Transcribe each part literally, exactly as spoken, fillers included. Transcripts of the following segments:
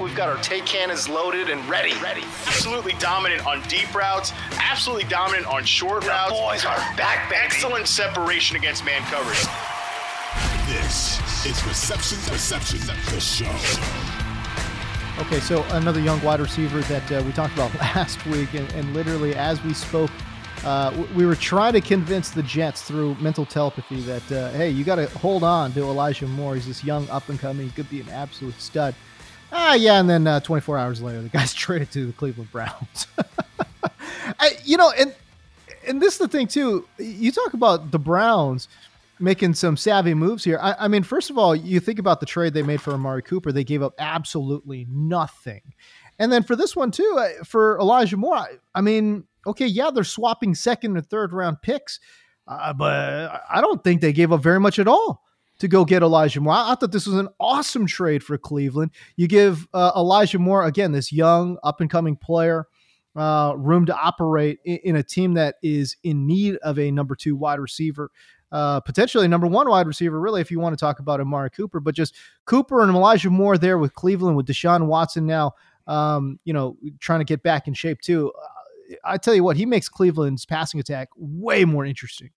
We've got our take cannons loaded and ready. Ready. Absolutely dominant on deep routes. Absolutely dominant on short the routes. Boys are back, back. Excellent separation against man coverage. This is Reception Reception the Show. Okay, so another young wide receiver that uh, we talked about last week, and, and literally as we spoke, uh, we were trying to convince the Jets through mental telepathy that, uh, hey, you got to hold on to Elijah Moore. He's this young up-and-coming. He could be an absolute stud. Ah, yeah, and then uh, twenty-four hours later, the guy's traded to the Cleveland Browns. I, you know, and and this is the thing, too. You talk about the Browns making some savvy moves here. I, I mean, first of all, you think about the trade they made for Amari Cooper. They gave up absolutely nothing. And then for this one, too, for Elijah Moore, I, I mean, okay, yeah, they're swapping second and third round picks, uh, but I don't think they gave up very much at all to go get Elijah Moore. I thought this was an awesome trade for Cleveland. You give uh, Elijah Moore, again, this young, up-and-coming player, uh, room to operate in, in a team that is in need of a number two wide receiver, uh, potentially number one wide receiver, really, if you want to talk about Amari Cooper. But just Cooper and Elijah Moore there with Cleveland, with Deshaun Watson now, um, you know, trying to get back in shape too. Uh, I tell you what, he makes Cleveland's passing attack way more interesting.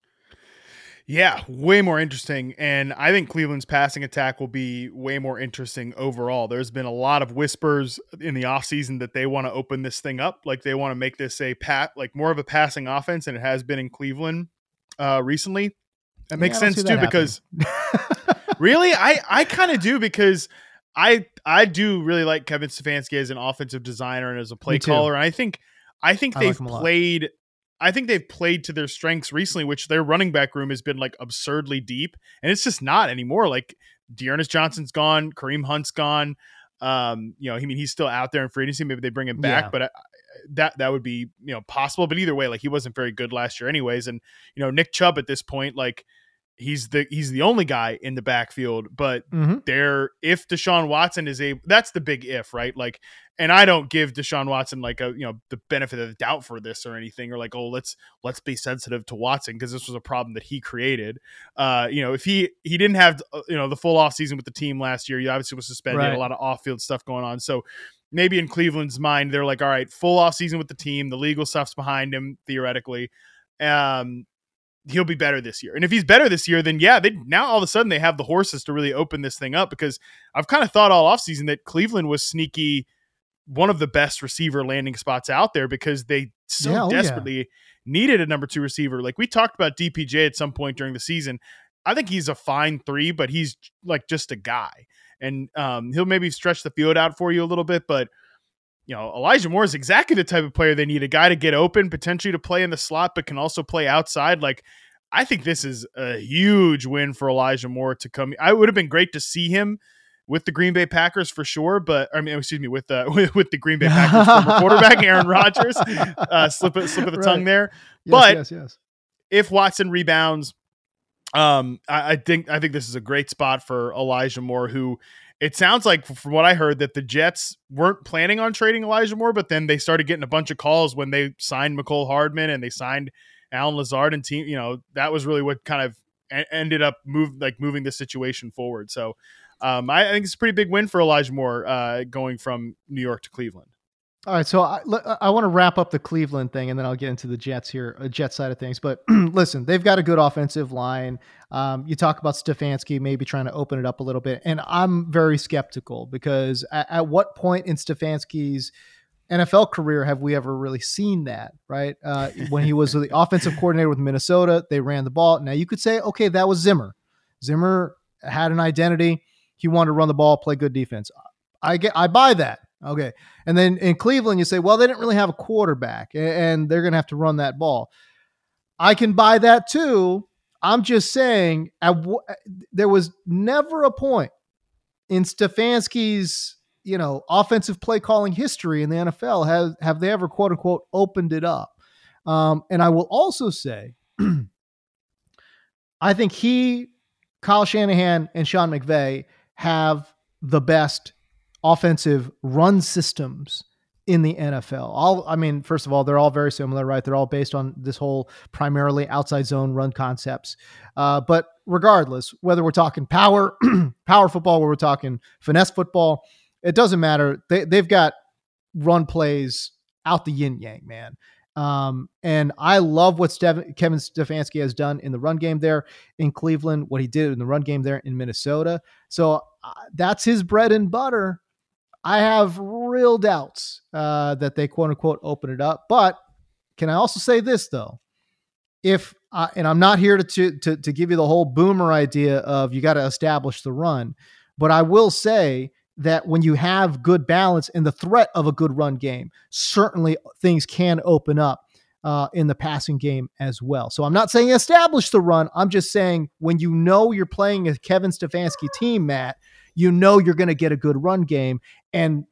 Yeah, way more interesting. And I think Cleveland's passing attack will be way more interesting overall. There's been a lot of whispers in the offseason that they want to open this thing up. Like they want to make this a pat, like more of a passing offense. And it has been in Cleveland uh, recently. That makes yeah, sense too, that because really, I, I kind of do because I, I do really like Kevin Stefanski as an offensive designer and as a play caller. And I think, I think I they've like played I think they've played to their strengths recently, which their running back room has been like absurdly deep, and it's just not anymore. Like Dearness Johnson's gone, Kareem Hunt's gone. Um, you know, I mean, he's still out there in free agency. Maybe they bring him back, yeah. but I, that that would be you know possible. But either way, like he wasn't very good last year, anyways. And you know, Nick Chubb at this point, like he's the he's the only guy in the backfield. But mm-hmm. there, if Deshaun Watson is a, that's the big if, right? Like. And I don't give Deshaun Watson like a you know the benefit of the doubt for this or anything, or like, oh, let's let's be sensitive to Watson because this was a problem that he created. Uh, you know, if he he didn't have you know the full offseason with the team last year, he obviously was suspended, right. A lot of off field stuff going on. So maybe in Cleveland's mind, they're like, all right, full offseason with the team, the legal stuff's behind him theoretically. Um, he'll be better this year. And if he's better this year, then yeah, they now all of a sudden they have the horses to really open this thing up, because I've kind of thought all offseason that Cleveland was sneaky one of the best receiver landing spots out there because they so yeah, oh desperately yeah. needed a number two receiver. Like we talked about D P J at some point during the season. I think he's a fine three, but he's like just a guy, and um, he'll maybe stretch the field out for you a little bit, but you know, Elijah Moore is exactly the type of player they need, a guy to get open, potentially to play in the slot, but can also play outside. Like, I think this is a huge win for Elijah Moore to come. I would have been great to see him with the Green Bay Packers for sure, but I mean, excuse me, with the with, with the Green Bay Packers former quarterback Aaron Rodgers, uh, slip slip of the right. tongue there. Yes, but yes, yes. if Watson rebounds, um, I, I think I think this is a great spot for Elijah Moore, who it sounds like from what I heard that the Jets weren't planning on trading Elijah Moore, but then they started getting a bunch of calls when they signed Mecole Hardman and they signed Alan Lazard and team. You know, that was really what kind of ended up move like moving the situation forward. So. Um, I think it's a pretty big win for Elijah Moore uh, going from New York to Cleveland. All right, so I, I want to wrap up the Cleveland thing, and then I'll get into the Jets here, uh, Jets side of things. But listen, they've got a good offensive line. Um, you talk about Stefanski maybe trying to open it up a little bit, and I'm very skeptical because at, at what point in Stefanski's N F L career have we ever really seen that, right? Uh, when he was the offensive coordinator with Minnesota, they ran the ball. Now, you could say, okay, that was Zimmer. Zimmer had an identity. He wanted to run the ball, play good defense. I get, I buy that. Okay. And then in Cleveland, you say, well, they didn't really have a quarterback and they're going to have to run that ball. I can buy that too. I'm just saying w- there was never a point in Stefanski's, you know, offensive play calling history in the N F L. Have, have they ever, quote unquote, opened it up? Um, and I will also say, I think he, Kyle Shanahan and Sean McVay have the best offensive run systems in the N F L. All, I mean, first of all, they're all very similar, right? They're all based on this whole primarily outside zone run concepts. Uh, but regardless, whether we're talking power, power football, where we're talking finesse football, it doesn't matter. They, they've got run plays out the yin yang, man. Um, and I love what Steph- Kevin Stefanski has done in the run game there in Cleveland, what he did in the run game there in Minnesota. So uh, that's his bread and butter. I have real doubts uh, that they, quote unquote, open it up. But can I also say this, though? If I, and I'm not here to, to, to, to give you the whole Boomer idea of you got to establish the run, but I will say that when you have good balance and the threat of a good run game, certainly things can open up uh, in the passing game as well. So I'm not saying establish the run. I'm just saying when you know you're playing a Kevin Stefanski team, Matt, you know you're going to get a good run game, and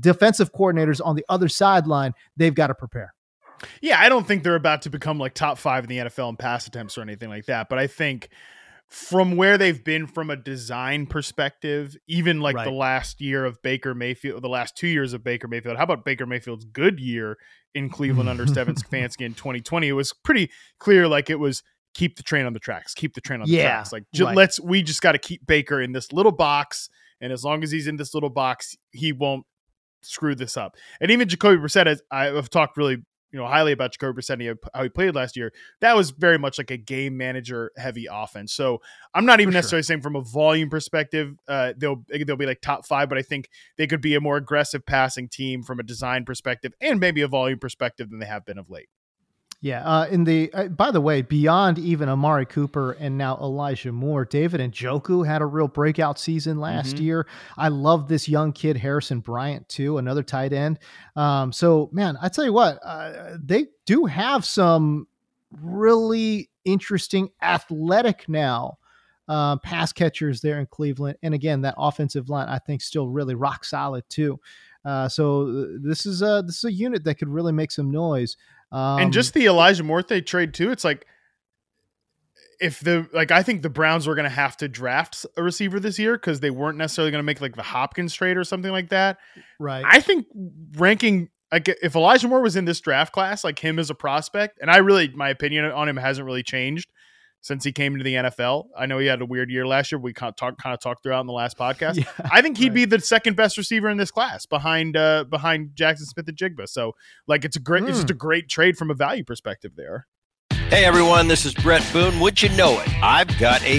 defensive coordinators on the other sideline, they've got to prepare. Yeah, I don't think they're about to become like top five in the N F L in pass attempts or anything like that, but I think from where they've been from a design perspective, even like right. the last year of Baker Mayfield, the last two years of Baker Mayfield, how about Baker Mayfield's good year in Cleveland under Kevin Stefanski in twenty twenty? It was pretty clear, like it was keep the train on the tracks, keep the train on the yeah, tracks. Like j- right. let's, we just got to keep Baker in this little box. And as long as he's in this little box, he won't screw this up. And even Jacoby Brissette, has, I've talked really you know highly about Jacoby Brissette, how he played last year. That was very much like a game manager heavy offense. So I'm not even For necessarily sure. saying from a volume perspective, uh, they'll they'll be like top five, but I think they could be a more aggressive passing team from a design perspective and maybe a volume perspective than they have been of late. Yeah. Uh, in the, uh, by the way, beyond even Amari Cooper and now Elijah Moore, David Njoku had a real breakout season last mm-hmm. year. I love this young kid, Harrison Bryant, too, another tight end. Um, so, man, I tell you what, uh, they do have some really interesting athletic now uh, pass catchers there in Cleveland. And again, that offensive line, I think, still really rock solid, too. Uh, so this is a, this is a unit that could really make some noise. Um, and just the Elijah Moore trade too. It's like, if the, like, I think the Browns were going to have to draft a receiver this year, cause they weren't necessarily going to make like the Hopkins trade or something like that. Right. I think ranking, like if Elijah Moore was in this draft class, like him as a prospect, and I really, my opinion on him hasn't really changed since he came into the N F L. I know he had a weird year last year. We kind of talked kind of talked throughout in the last podcast. Yeah, I think he'd right. be the second best receiver in this class behind uh, behind Jaxson Smith-Njigba. So like it's a great mm. it's just a great trade from a value perspective there. Hey everyone, this is Brett Boone. Would you know it? I've got a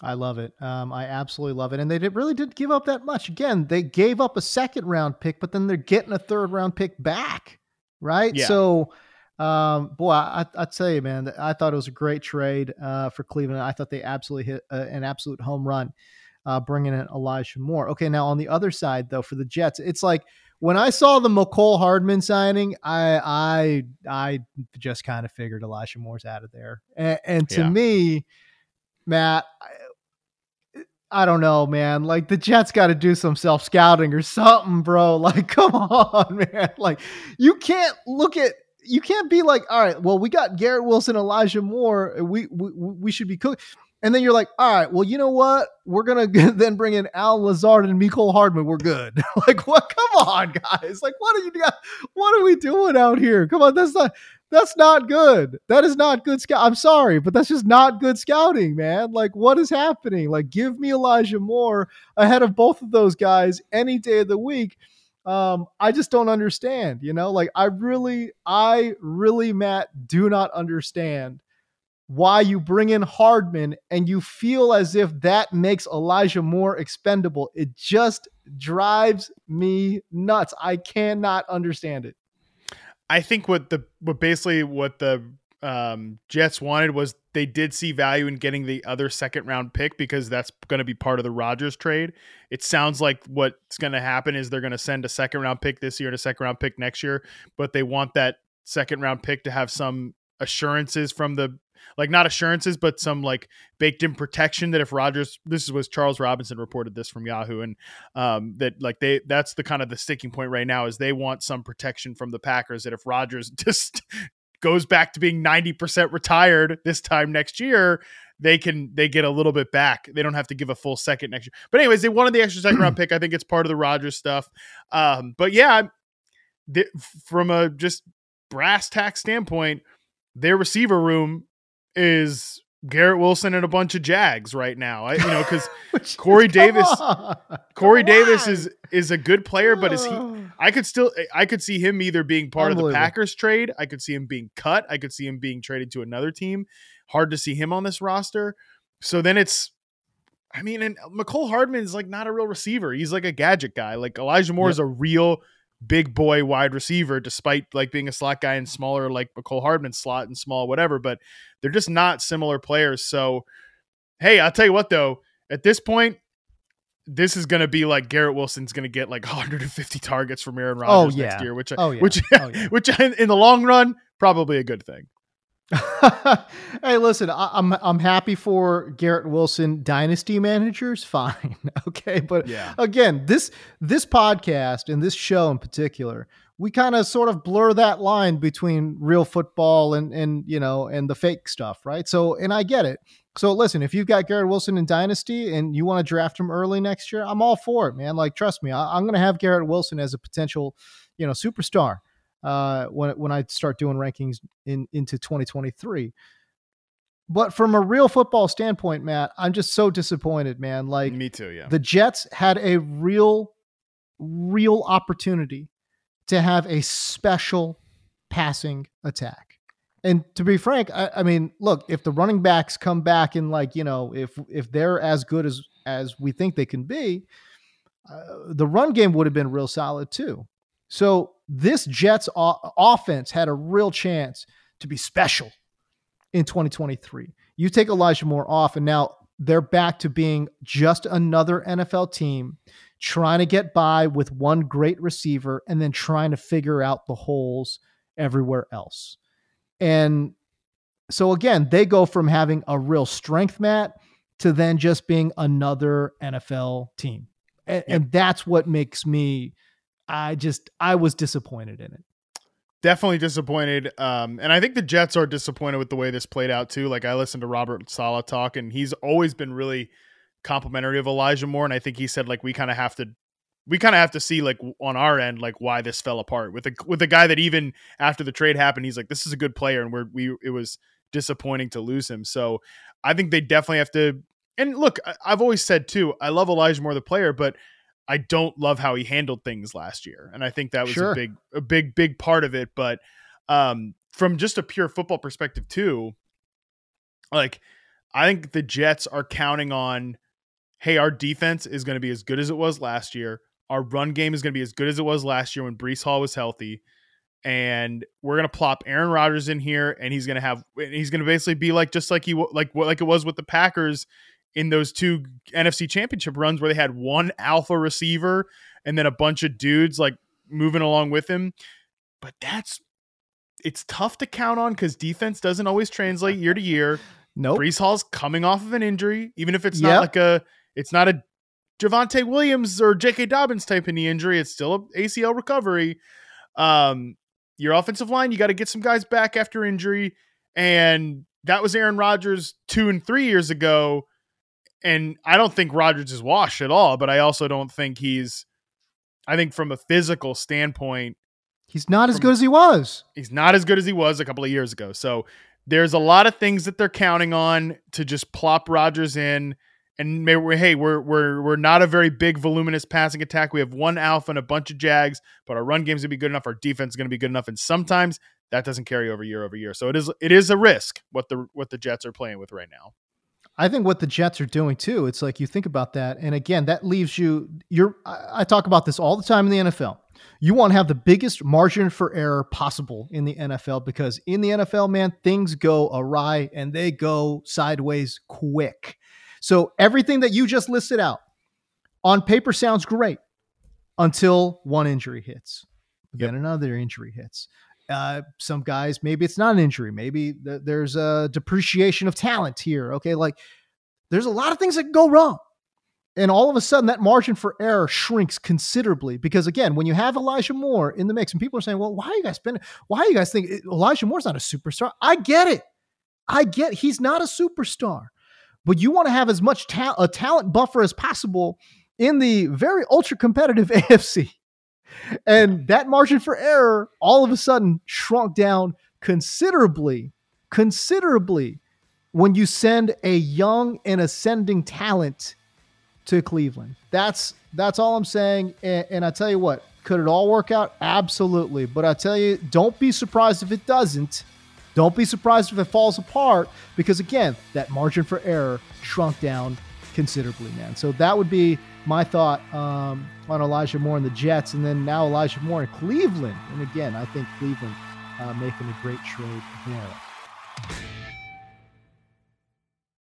I love it. Um, I absolutely love it. And they did, really didn't give up that much. Again, they gave up a second round pick, but then they're getting a third round pick back. Right. Yeah. So, um, boy, I, I tell you, man, I thought it was a great trade uh, for Cleveland. I thought they absolutely hit a, an absolute home run uh, bringing in Elijah Moore. Okay. Now on the other side though, for the Jets, it's like when I saw the Mecole Hardman signing, I, I, I just kind of figured Elijah Moore's out of there. And, and to yeah. me, Matt, I, I don't know, man. Like the Jets got to do some self-scouting or something, bro. Like, come on, man. Like you can't look at you can't be like, all right, well, we got Garrett Wilson, Elijah Moore. We we, we should be cooking. And then you're like, all right, well, you know what? We're going to then bring in Alan Lazard and Mecole Hardman. We're good. Like, what? Come on, guys. Like, what are you guys, what are we doing out here? Come on. That's not, that's not good. That is not good. Scout. I'm sorry, but that's just not good scouting, man. Like, what is happening? Like, give me Elijah Moore ahead of both of those guys any day of the week. Um, I just don't understand, you know, like I really, I really, Matt, do not understand why you bring in Hardman and you feel as if that makes Elijah Moore expendable. It just drives me nuts. I cannot understand it. I think what the, what basically what the um, Jets wanted was they did see value in getting the other second round pick because that's going to be part of the Rodgers trade. It sounds like what's going to happen is they're going to send a second round pick this year and a second round pick next year, but they want that second round pick to have some assurances from the, like not assurances, but some like baked in protection that if Rodgers, this was Charles Robinson reported this from Yahoo. And um, that like they, that's the kind of the sticking point right now is they want some protection from the Packers that if Rodgers just goes back to being ninety percent retired this time next year, they can, they get a little bit back. They don't have to give a full second next year, but anyways, they wanted the extra second round pick. I think it's part of the Rodgers stuff. Um, but yeah, th- from a just brass tack standpoint, their receiver room is Garrett Wilson and a bunch of Jags right now. I, you know, because Corey Davis, on. Corey Come Davis on. is is a good player, but is he? I could still, I could see him either being part of the Packers trade. I could see him being cut. I could see him being traded to another team. Hard to see him on this roster. So then it's, I mean, and Mecole Hardman is like not a real receiver. He's like a gadget guy. Like Elijah Moore yep. is a real big boy wide receiver, despite like being a slot guy and smaller, like Mecole Hardman slot and small, whatever, but they're just not similar players. So, hey, I'll tell you what though, at this point, this is going to be like Garrett Wilson's going to get like one hundred fifty targets from Aaron Rodgers oh, yeah. next year, which, oh, yeah. which, oh, yeah. which in the long run, probably a good thing. Hey, listen, I, I'm I'm happy for Garrett Wilson dynasty managers. Fine. Okay. But yeah. again, this this podcast and this show in particular, we kind of sort of blur that line between real football and, and, you know, and the fake stuff. Right. So and I get it. So listen, if you've got Garrett Wilson in dynasty and you want to draft him early next year, I'm all for it, man. Like, trust me, I, I'm going to have Garrett Wilson as a potential, you know, superstar. Uh, when when I start doing rankings in into twenty twenty-three, but from a real football standpoint, Matt, I'm just so disappointed, man. Like me too. Yeah, the Jets had a real, real opportunity to have a special passing attack, and to be frank, I, I mean, look, if the running backs come back and like you know, if if they're as good as as we think they can be, uh, the run game would have been real solid too. So this Jets o- offense had a real chance to be special in twenty twenty-three. You take Elijah Moore off, and now they're back to being just another N F L team trying to get by with one great receiver and then trying to figure out the holes everywhere else. And so, again, they go from having a real strength, Matt, to then just being another N F L team. And, yeah. and that's what makes me... I just, I was disappointed in it. Definitely disappointed. Um, and I think the Jets are disappointed with the way this played out too. Like I listened to Robert Saleh talk and he's always been really complimentary of Elijah Moore. And I think he said like, we kind of have to, we kind of have to see like on our end, like why this fell apart with a, with a guy that even after the trade happened, he's like, this is a good player. And we're, we, it was disappointing to lose him. So I think they definitely have to, and look, I've always said too, I love Elijah Moore, the player, but I don't love how he handled things last year. And I think that was sure. a big, a big, big part of it. But um, from just a pure football perspective too, like I think the Jets are counting on, hey, our defense is going to be as good as it was last year. Our run game is going to be as good as it was last year when Breece Hall was healthy. And we're going to plop Aaron Rodgers in here and he's going to have, he's going to basically be like, just like he, like what, like it was with the Packers in those two N F C championship runs where they had one alpha receiver and then a bunch of dudes like moving along with him. But that's, it's tough to count on because defense doesn't always translate year to year. Nope. Breece Hall's coming off of an injury, even if it's yep. not like a, it's not a Javante Williams or J K Dobbins type of knee injury. It's still an A C L recovery. Um, your offensive line, you got to get some guys back after injury. And that was Aaron Rodgers two and three years ago. And I don't think Rodgers is washed at all, but I also don't think he's, I think from a physical standpoint, he's not as from, good as he was. He's not as good as he was a couple of years ago. So there's a lot of things that they're counting on to just plop Rodgers in. And maybe, hey, we're we're we're not a very big, voluminous passing attack. We have one alpha and a bunch of jags, but our run game's gonna be good enough. Our defense is gonna be good enough, and sometimes that doesn't carry over year over year. So it is it is a risk what the what the Jets are playing with right now. I think what the Jets are doing too. It's like you think about that, and again, that leaves you. You're I, I talk about this all the time in the N F L. You want to have the biggest margin for error possible in the N F L because in the N F L, man, things go awry and they go sideways quick. So everything that you just listed out on paper sounds great until one injury hits, yep. Then another injury hits. Uh, some guys, maybe it's not an injury. Maybe th- there's a depreciation of talent here. Okay. Like there's a lot of things that go wrong. And all of a sudden that margin for error shrinks considerably because again, when you have Elijah Moore in the mix and people are saying, well, why are you guys been, why are you guys think Elijah Moore's not a superstar? I get it. I get, he's not a superstar. But you want to have as much ta- a talent buffer as possible in the very ultra competitive A F C. And that margin for error all of a sudden shrunk down considerably, considerably when you send a young and ascending talent to Cleveland. That's that's all I'm saying. And, and I tell you what, could it all work out? Absolutely. But I tell you, don't be surprised if it doesn't. Don't be surprised if it falls apart because, again, that margin for error shrunk down considerably, man. So that would be my thought um, on Elijah Moore and the Jets, and then now Elijah Moore and Cleveland. And, again, I think Cleveland uh, making a great trade there.